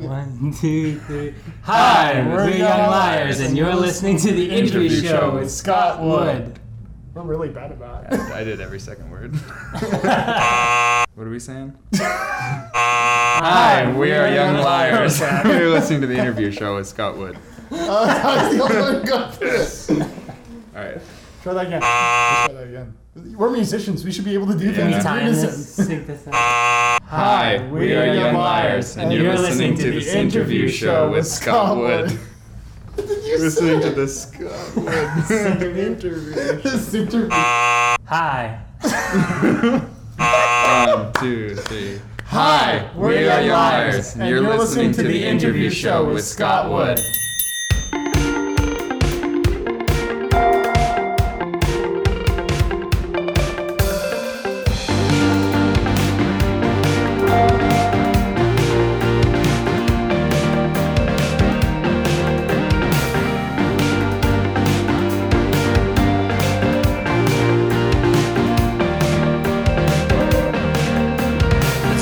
1, 2, 3. Hi, we're Young Liars, and you're listening to The Injury Show with Scott Wood. We're really bad about it. I did every second word. What are we saying? Hi, we are Young Liars, and you're listening to The Interview Show with Scott Wood. That was the only one got this. All right. Try that again. Let's try that again. We're musicians. We should be able to do things in unison. Hi, we are Young Liars, and you're listening to This Interview Show with Scott Wood. What did you listening to the Scott Wood interview. This interview. Hi. 1, 2, 3. Hi, we are Young Liars, and you're listening to The Interview Show with Scott Wood.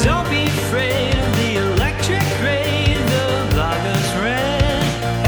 Don't be afraid of the electric ray, the blockers red.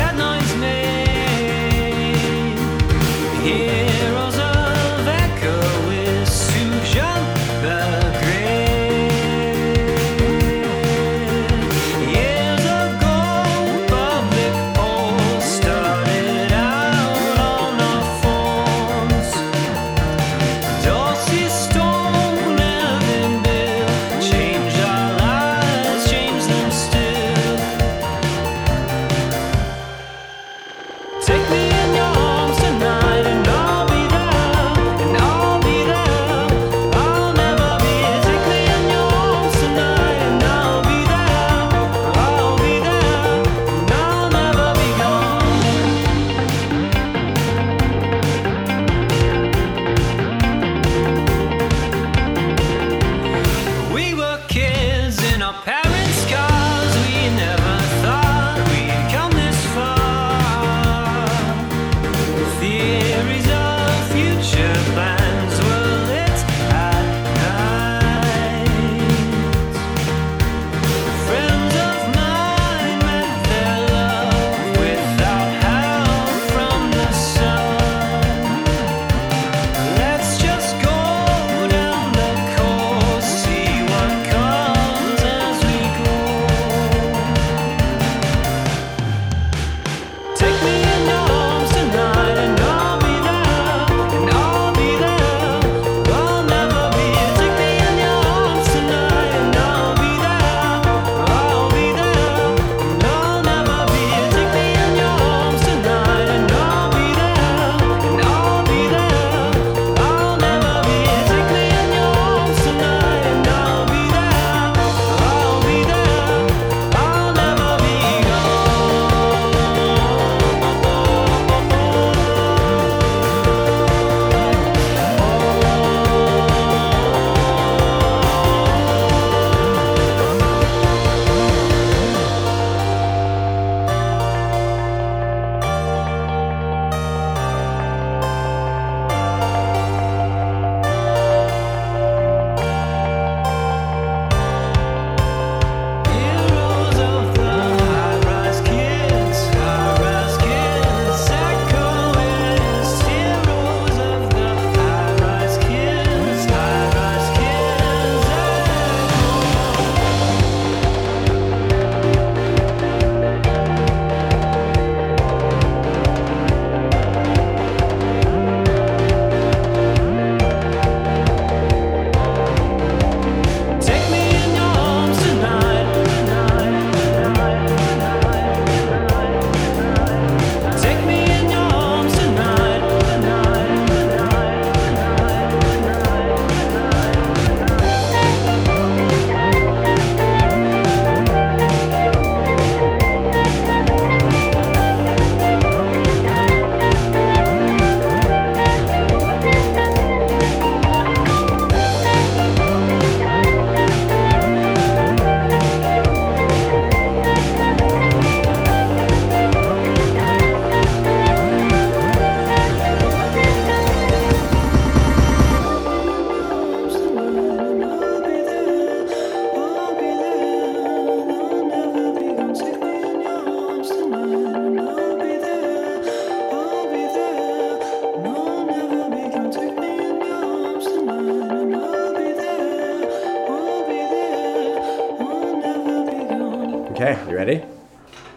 Okay, you ready?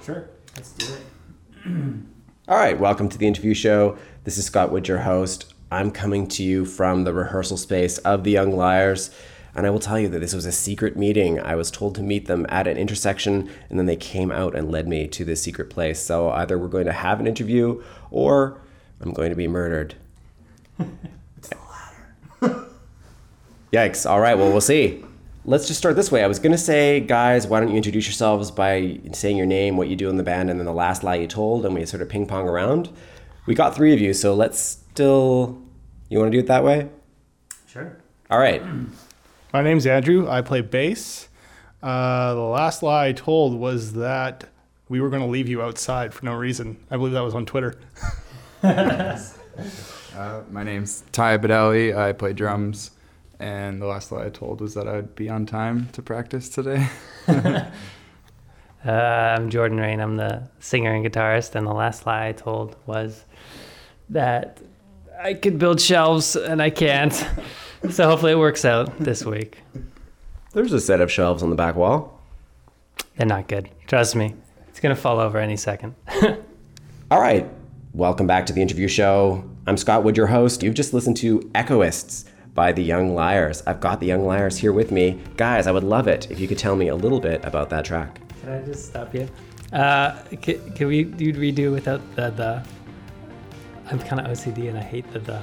Sure, let's do it. All right, welcome to the interview show. This is Scott Wood, your host. I'm coming to you from the rehearsal space of the Young Liars, and I will tell you that this was a secret meeting. I was told to meet them at an intersection, and then they came out and led me to this secret place. So either we're going to have an interview, or I'm going to be murdered. It's the latter. Yikes. All right, well, we'll see. Let's just start this way. I was going to say, guys, why don't you introduce yourselves by saying your name, what you do in the band, and then the last lie you told, and we sort of ping-pong around. We got three of you, so let's still... You want to do it that way? Sure. All right. My name's Andrew. I play bass. The last lie I told was that we were going to leave you outside for no reason. I believe that was on Twitter. My name's Ty Bidelli. I play drums. And the last lie I told was that I'd be on time to practice today. I'm Jordan Rain. I'm the singer and guitarist. And the last lie I told was that I could build shelves and I can't. So hopefully it works out this week. There's a set of shelves on the back wall. They're not good. Trust me. It's going to fall over any second. All right. Welcome back to the interview show. I'm Scott Wood, your host. You've just listened to Echoists by the Young Liars. I've got the Young Liars here with me. Guys, I would love it if you could tell me a little bit about that track. Can I just stop you? Can we redo without the? I'm kind of OCD and I hate the.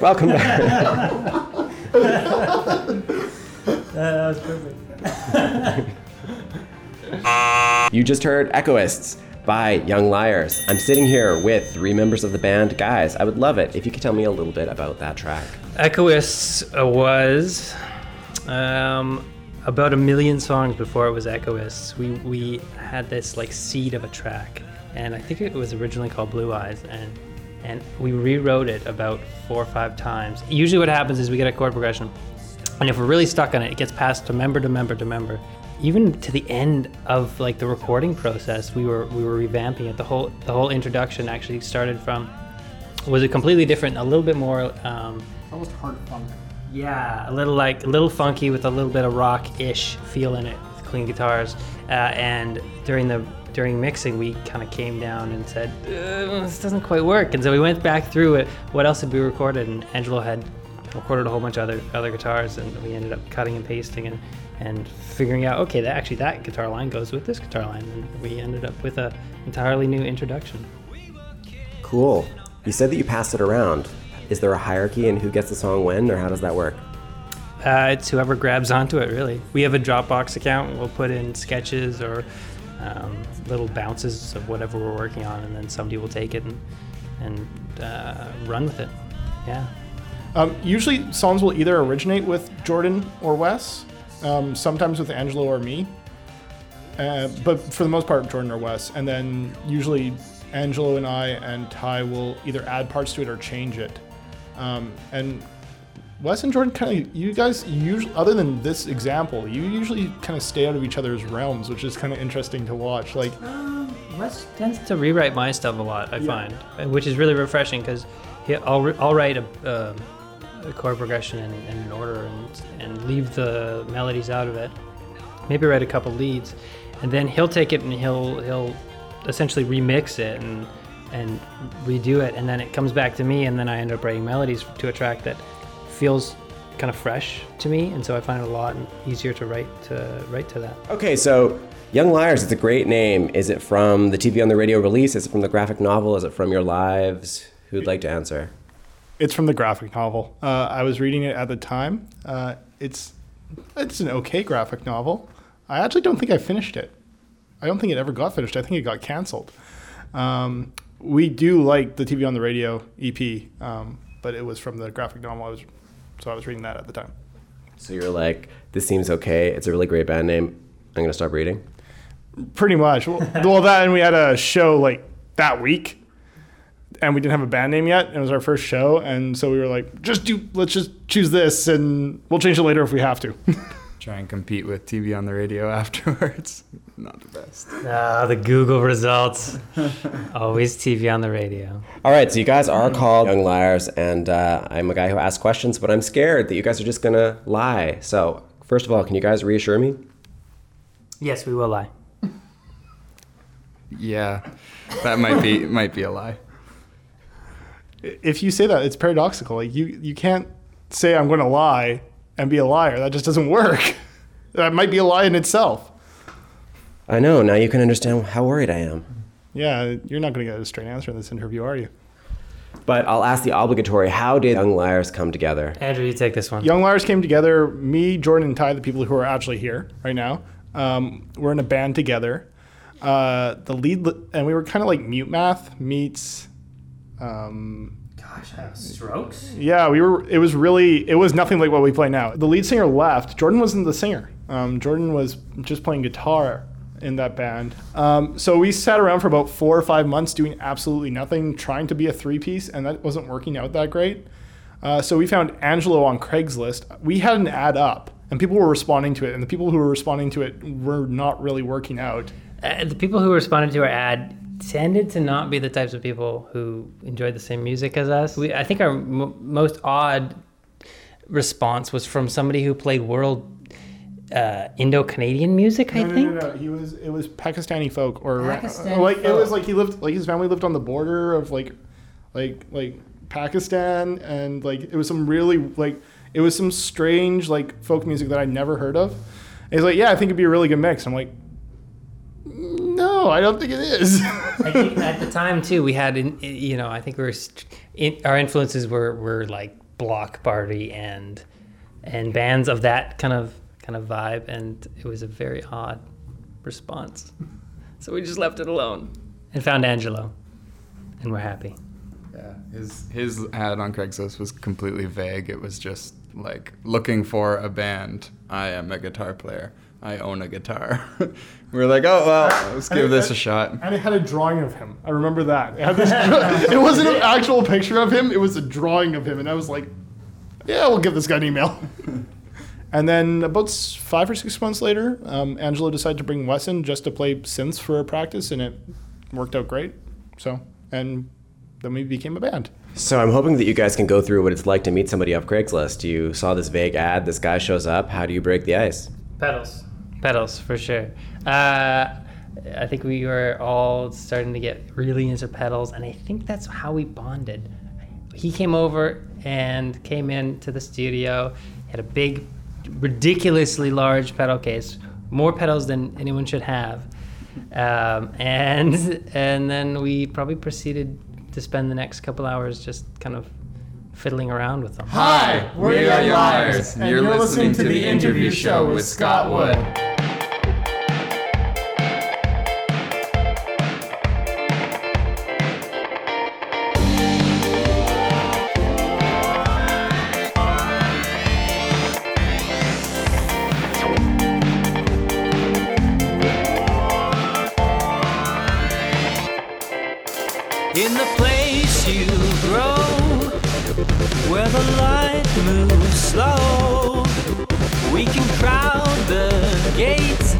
Welcome back. That was perfect. You just heard Echoists by Young Liars. I'm sitting here with three members of the band. Guys, I would love it if you could tell me a little bit about that track. Echoists was about 1 million songs before it was Echoists. We had this like seed of a track, and I think it was originally called Blue Eyes, and we rewrote it about 4 or 5 times. Usually what happens is we get a chord progression, and if we're really stuck on it, it gets passed to member to member to member. Even to the end of like the recording process, we were revamping it. The whole introduction actually started from was a completely different, a little bit more almost hard funk. Yeah, a little funky with a little bit of rock-ish feel in it, with clean guitars. And during mixing, we kind of came down and said this doesn't quite work, and so we went back through it. What else had we recorded? And Angelo had recorded a whole bunch of other guitars, and we ended up cutting and pasting and figuring out, okay, that guitar line goes with this guitar line, and we ended up with an entirely new introduction. Cool. You said that you pass it around. Is there a hierarchy in who gets the song when, or how does that work? It's whoever grabs onto it, really. We have a Dropbox account. We'll put in sketches or little bounces of whatever we're working on, and then somebody will take it and run with it. Yeah. Usually songs will either originate with Jordan or Wes. Sometimes with Angelo or me, but for the most part, Jordan or Wes. And then usually Angelo and I and Ty will either add parts to it or change it. And Wes and Jordan you guys usually, other than this example, you usually kind of stay out of each other's realms, which is kind of interesting to watch. Like, Wes tends to rewrite my stuff a lot, I find, which is really refreshing because I'll write a chord progression in an order and leave the melodies out of it. Maybe write a couple leads, and then he'll take it and he'll essentially remix it and redo it, and then it comes back to me, and then I end up writing melodies to a track that feels kind of fresh to me, and so I find it a lot easier to write to that. Okay, so Young Liars, it's a great name. Is it from the TV on the Radio release? Is it from the graphic novel? Is it from your lives? Who'd like to answer? It's from the graphic novel. I was reading it at the time. It's an okay graphic novel. I actually don't think I finished it. I don't think it ever got finished. I think it got canceled. We do like the TV on the Radio EP, but it was from the graphic novel. So I was reading that at the time. So you're like, this seems okay. It's a really great band name. I'm going to stop reading? Pretty much. Well, that and we had a show like that week. And we didn't have a band name yet. It was our first show. And so we were like, let's just choose this and we'll change it later if we have to. Try and compete with TV on the Radio afterwards. Not the best. The Google results. Always TV on the Radio. All right. So you guys are called Young Liars. And I'm a guy who asks questions, but I'm scared that you guys are just going to lie. So first of all, can you guys reassure me? Yes, we will lie. Yeah, that might be a lie. If you say that, it's paradoxical. Like you can't say I'm going to lie and be a liar. That just doesn't work. That might be a lie in itself. I know. Now you can understand how worried I am. Yeah, you're not going to get a straight answer in this interview, are you? But I'll ask the obligatory, how did Young Liars come together? Andrew, you take this one. Young Liars came together, me, Jordan, and Ty, the people who are actually here right now. We're in a band together. And we were kind of like Mute Math meets... Gosh, I have Strokes? Yeah, it was nothing like what we play now. The lead singer left. Jordan wasn't the singer. Jordan was just playing guitar in that band. So we sat around for about 4 or 5 months doing absolutely nothing, trying to be a three-piece, and that wasn't working out that great. So we found Angelo on Craigslist. We had an ad up, and people were responding to it, and the people who were responding to it were not really working out. The people who responded to our ad tended to not be the types of people who enjoyed the same music as us. I think our most odd response was from somebody who played world Indo-Canadian music. No. It was Pakistani folk or folk. It was like his family lived on the border of like Pakistan, and like it was some really some strange folk music that I never heard of. And he's like, yeah, I think it'd be a really good mix. I'm like, no, I don't think it is. I think at the time too, we had, I think we were, our influences were like Block Party and bands of that kind of vibe, and it was a very odd response. So we just left it alone and found Angelo, and we're happy. Yeah, his ad on Craigslist was completely vague. It was just like, looking for a band. I am a guitar player. I own a guitar. We were like, oh, well, let's give this a shot. And it had a drawing of him. I remember that. It wasn't an actual picture of him. It was a drawing of him. And I was like, yeah, we'll give this guy an email. And then about 5 or 6 months later, Angelo decided to bring Wes in just to play synths for a practice. And it worked out great. And then we became a band. So I'm hoping that you guys can go through what it's like to meet somebody off Craigslist. You saw this vague ad. This guy shows up. How do you break the ice? Pedals, for sure. I think we were all starting to get really into pedals, and I think that's how we bonded. He came over and came into the studio, had a big, ridiculously large pedal case, more pedals than anyone should have. And then we probably proceeded to spend the next couple hours just kind of fiddling around with them. Hi, we are Young Liars, and you're listening to The Interview Show with Scott Wood. In the place you grow, where the light moves slow, we can crowd the gates.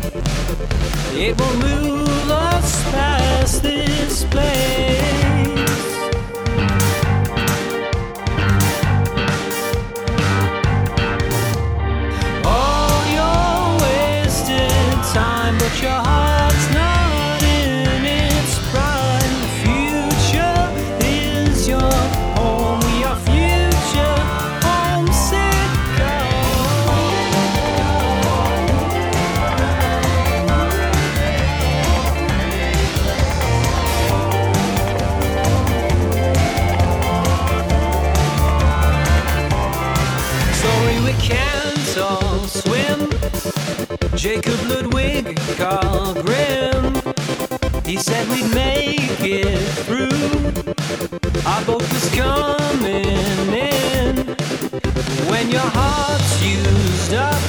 It will move us past this place. All your wasted time, but your heart's not in its prime. The future is your home. Jacob Ludwig, Carl Grimm, he said we'd make it through. Our boat was coming in. When your heart's used up,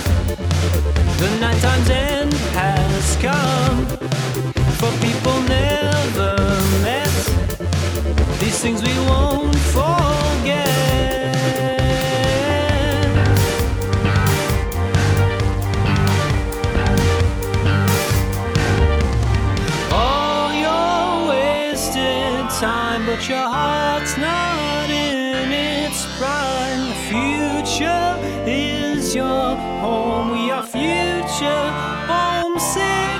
the nighttime's end has come. For people never met, these things we won't forget. But your heart's not in its prime. The future is your home. We are future homesick.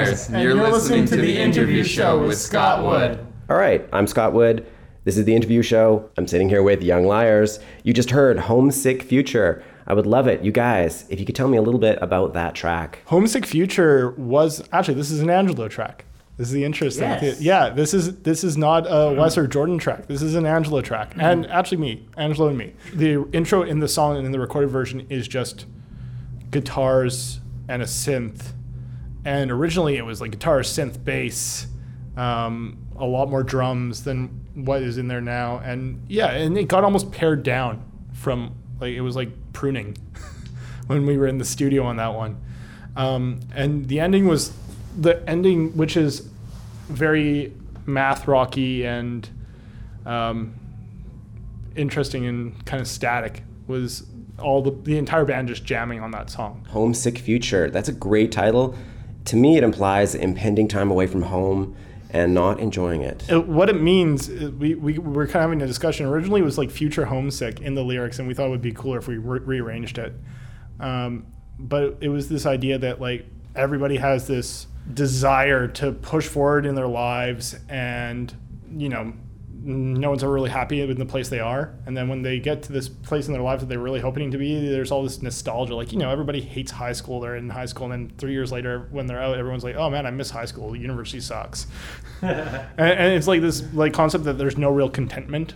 Liars, and you're listening to The Interview Show with Scott Wood. All right, I'm Scott Wood. This is The Interview Show. I'm sitting here with Young Liars. You just heard Homesick Future. I would love it, you guys, if you could tell me a little bit about that track. Homesick Future was, actually, this is an Angelo track. This is the interesting thing. Yeah, this is not a Wes or Jordan track. This is an Angelo track. Mm-hmm. And actually me, Angelo and me. The intro in the song and in the recorded version is just guitars and a synth. And originally it was like guitar, synth, bass, a lot more drums than what is in there now. And yeah, and it got almost pared down from, like, it was like pruning when we were in the studio on that one. And the ending was... The ending, which is very math rocky and interesting and kind of static, was all the entire band just jamming on that song. Homesick Future. That's a great title. To me, it implies impending time away from home and not enjoying it. What it means, we were kind of having a discussion. Originally, it was like future homesick in the lyrics, and we thought it would be cooler if we rearranged it. But it was this idea that, like, everybody has this desire to push forward in their lives, and, you know, no one's ever really happy with the place they are. And then when they get to this place in their life that they're really hoping to be, there's all this nostalgia. Like, you know, everybody hates high school. They're in high school, and then 3 years later when they're out, everyone's like, oh man, I miss high school. University sucks. and it's like this, like, concept that there's no real contentment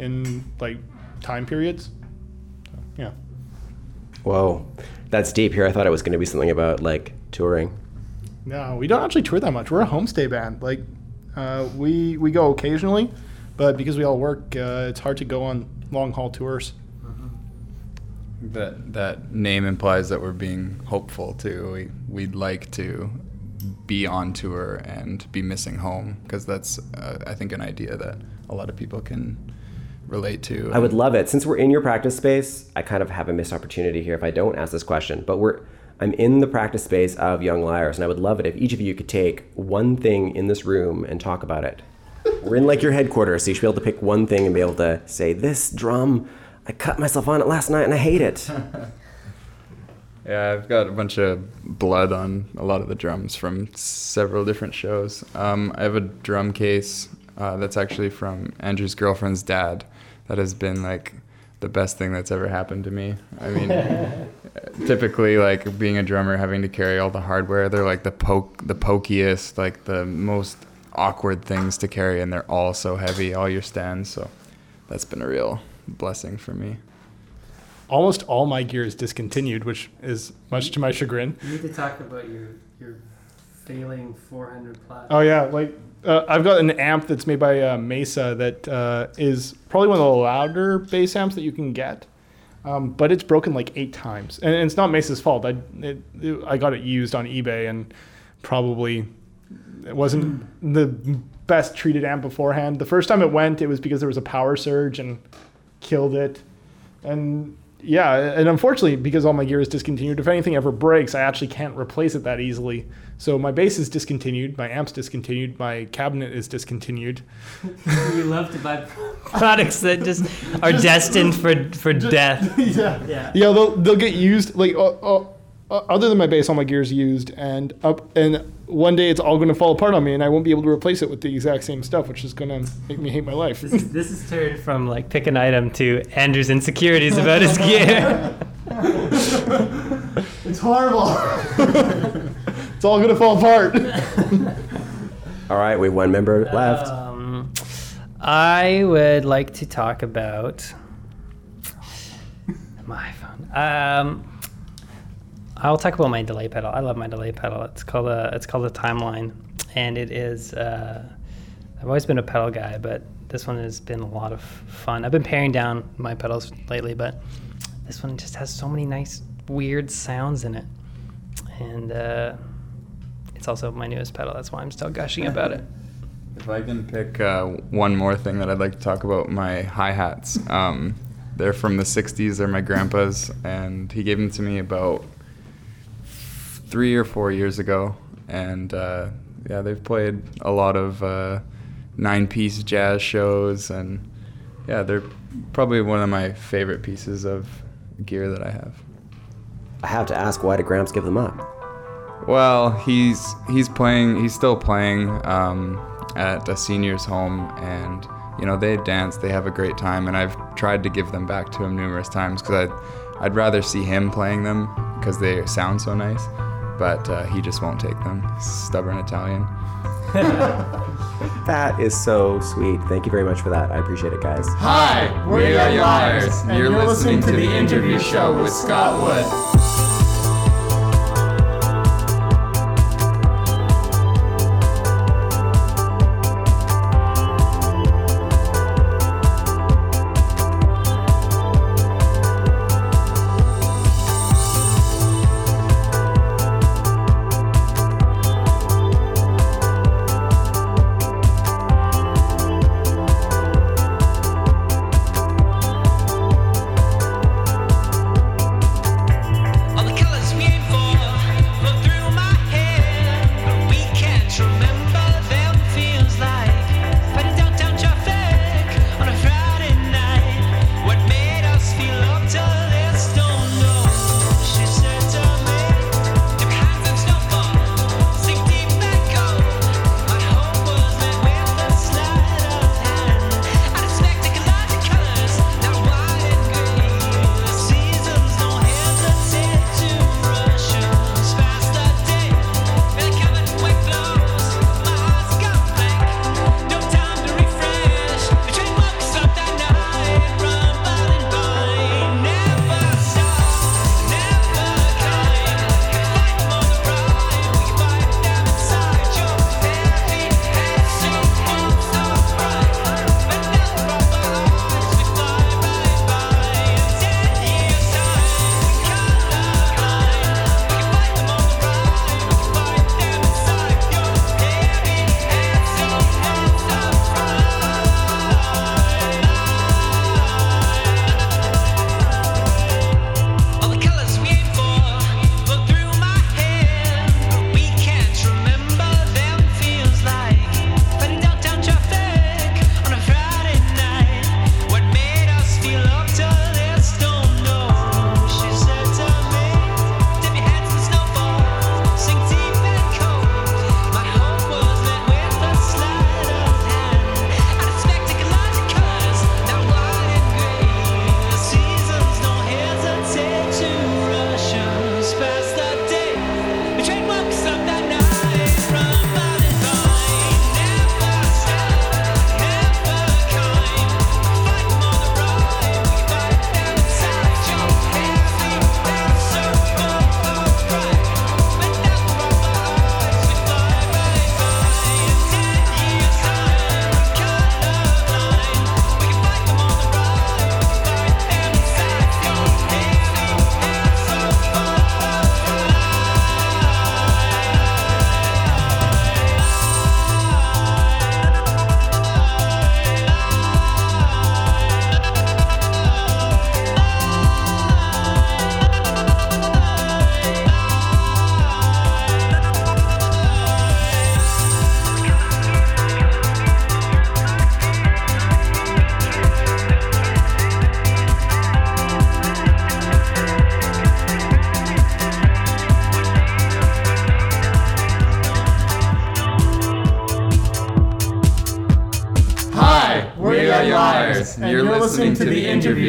in, like, time periods. So, yeah. Whoa, that's deep here. I thought it was going to be something about, like, touring. No, we don't actually tour that much. We're a homestay band. Like, we go occasionally, but because we all work, it's hard to go on long-haul tours. Mm-hmm. That name implies that we're being hopeful, too. We'd like to be on tour and be missing home, because that's, I think, an idea that a lot of people can relate to. I would love it. Since we're in your practice space, I kind of have a missed opportunity here if I don't ask this question, but I'm in the practice space of Young Liars, and I would love it if each of you could take one thing in this room and talk about it. We're in, like, your headquarters, so you should be able to pick one thing and be able to say, this drum, I cut myself on it last night and I hate it. Yeah, I've got a bunch of blood on a lot of the drums from several different shows. I have a drum case that's actually from Andrew's girlfriend's dad that has been, like, the best thing that's ever happened to me. I mean, typically, like, being a drummer, having to carry all the hardware, they're like the pokiest, like, the most awkward things to carry, and they're all so heavy, all your stands. So that's been a real blessing for me. Almost all my gear is discontinued, which is much to my chagrin. You need to talk about your failing 400 platinum. Oh yeah, like, I've got an amp that's made by Mesa that is probably one of the louder bass amps that you can get, but it's broken like 8 times, and it's not Mesa's fault. I got it used on eBay, and probably it wasn't the best treated amp beforehand. The first time it went, it was because there was a power surge and killed it, and yeah, and unfortunately, because all my gear is discontinued, if anything ever breaks, I actually can't replace it that easily. So my bass is discontinued, my amp's discontinued, my cabinet is discontinued. We love to buy products that just are destined for death. Yeah, yeah. Yeah, they'll get used. Like, other than my bass, all my gear is used, and one day it's all going to fall apart on me, and I won't be able to replace it with the exact same stuff, which is going to make me hate my life. This is turned from, like, pick an item to Andrew's insecurities about his gear. It's horrible. It's all going to fall apart. All right, we have one member left. I would like to talk about my phone. I'll talk about my delay pedal. I love my delay pedal. It's called a Timeline, and it is. I've always been a pedal guy, but this one has been a lot of fun. I've been paring down my pedals lately, but this one just has so many nice, weird sounds in it, and it's also my newest pedal. That's why I'm still gushing about it. If I can pick one more thing that I'd like to talk about, my hi-hats. They're from the '60s. They're my grandpa's, and he gave them to me about 3 or 4 years ago, and yeah, they've played a lot of 9-piece jazz shows, and yeah, they're probably one of my favorite pieces of gear that I have. I have to ask, why did Gramps give them up? Well, he's still playing at a senior's home, and you know, they dance, they have a great time, and I've tried to give them back to him numerous times because I'd rather see him playing them because they sound so nice, but he just won't take them. Stubborn Italian. That is so sweet. Thank you very much for that. I appreciate it, guys. Hi, we're Young Liars, and you're listening to The Interview Show with Scott Wood.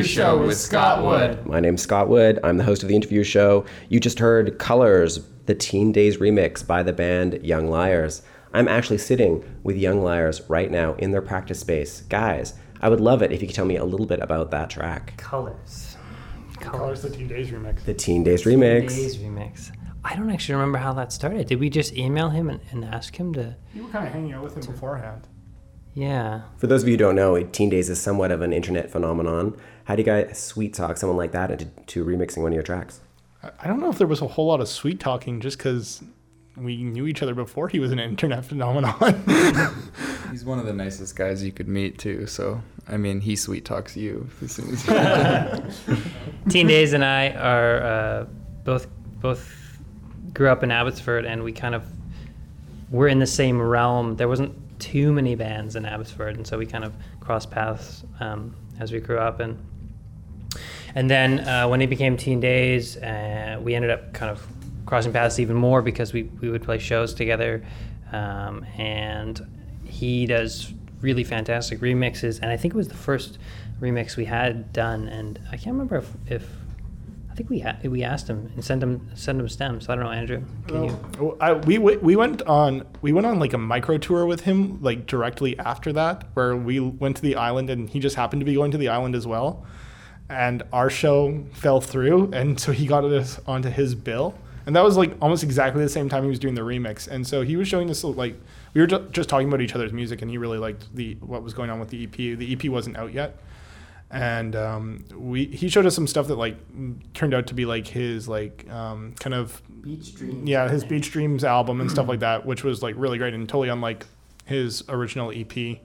Show with Scott Wood. My name's Scott Wood. I'm the host of The Interview Show. You just heard Colors, the Teen Daze remix by the band Young Liars. I'm actually sitting with Young Liars right now in their practice space. Guys, I would love it if you could tell me a little bit about that track. Colors, the Teen Daze remix. I don't actually remember how that started. Did we just email him and ask him to... You were kind of hanging out with him beforehand. Yeah. For those of you who don't know, Teen Daze is somewhat of an internet phenomenon. How do you guys sweet talk someone like that into remixing one of your tracks? I don't know if there was a whole lot of sweet talking just because we knew each other before he was an internet phenomenon. He's one of the nicest guys you could meet too. So, I mean, he sweet talks you as soon as you Teen Daze and I are both grew up in Abbotsford, and we kind of were in the same realm. There wasn't too many bands in Abbotsford, and so we kind of crossed paths as we grew up, and then when he became Teen Daze, we ended up kind of crossing paths even more because we would play shows together, and he does really fantastic remixes. And I think it was the first remix we had done, and I can't remember if I think we asked him and sent him stems. I don't know, Andrew. We went on like a micro tour with him, like directly after that, where we went to the island, and he just happened to be going to the island as well. And our show fell through, and so he got us onto his bill. And that was like almost exactly the same time he was doing the remix. And so he was showing us, like, we were just talking about each other's music, and he really liked what was going on with the EP. The EP wasn't out yet. And he showed us some stuff that like turned out to be like his like kind of Beach Dreams. Yeah, his Beach Dreams album and stuff like that, which was like really great and totally unlike his original EP.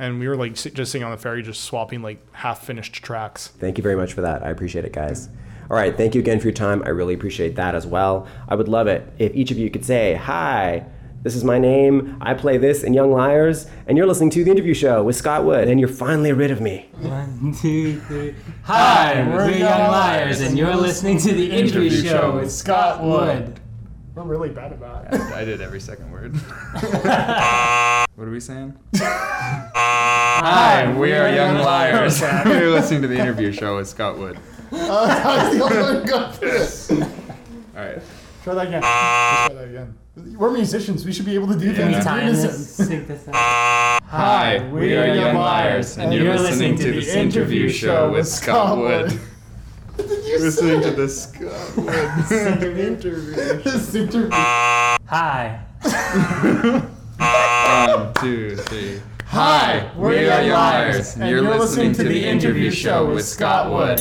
And we were like just sitting on the ferry, just swapping like half-finished tracks. Thank you very much for that. I appreciate it, guys. All right, thank you again for your time. I really appreciate that as well. I would love it if each of you could say, hi, this is my name, I play this in Young Liars, and you're listening to The Interview Show with Scott Wood, and you're finally rid of me. 1, 2, 3. Hi, we're Young Liars, and you're listening to The Interview Show with Scott Wood. I'm really bad about it. I did every second word. What are we saying? Hi, we are Young Liars. You're listening to The Interview Show with Scott Wood. I was the only one who got this. All right. Try that again. We're musicians. We should be able to do things. Let's sync this up. Hi, we are Young Liars, and you're listening to The Interview Show with Scott Wood. You're listening to the Scott Wood interview. This interview. Hi. 1, 2, 3. Hi, we are Young Liars, and you're listening to the interview show with Scott Wood.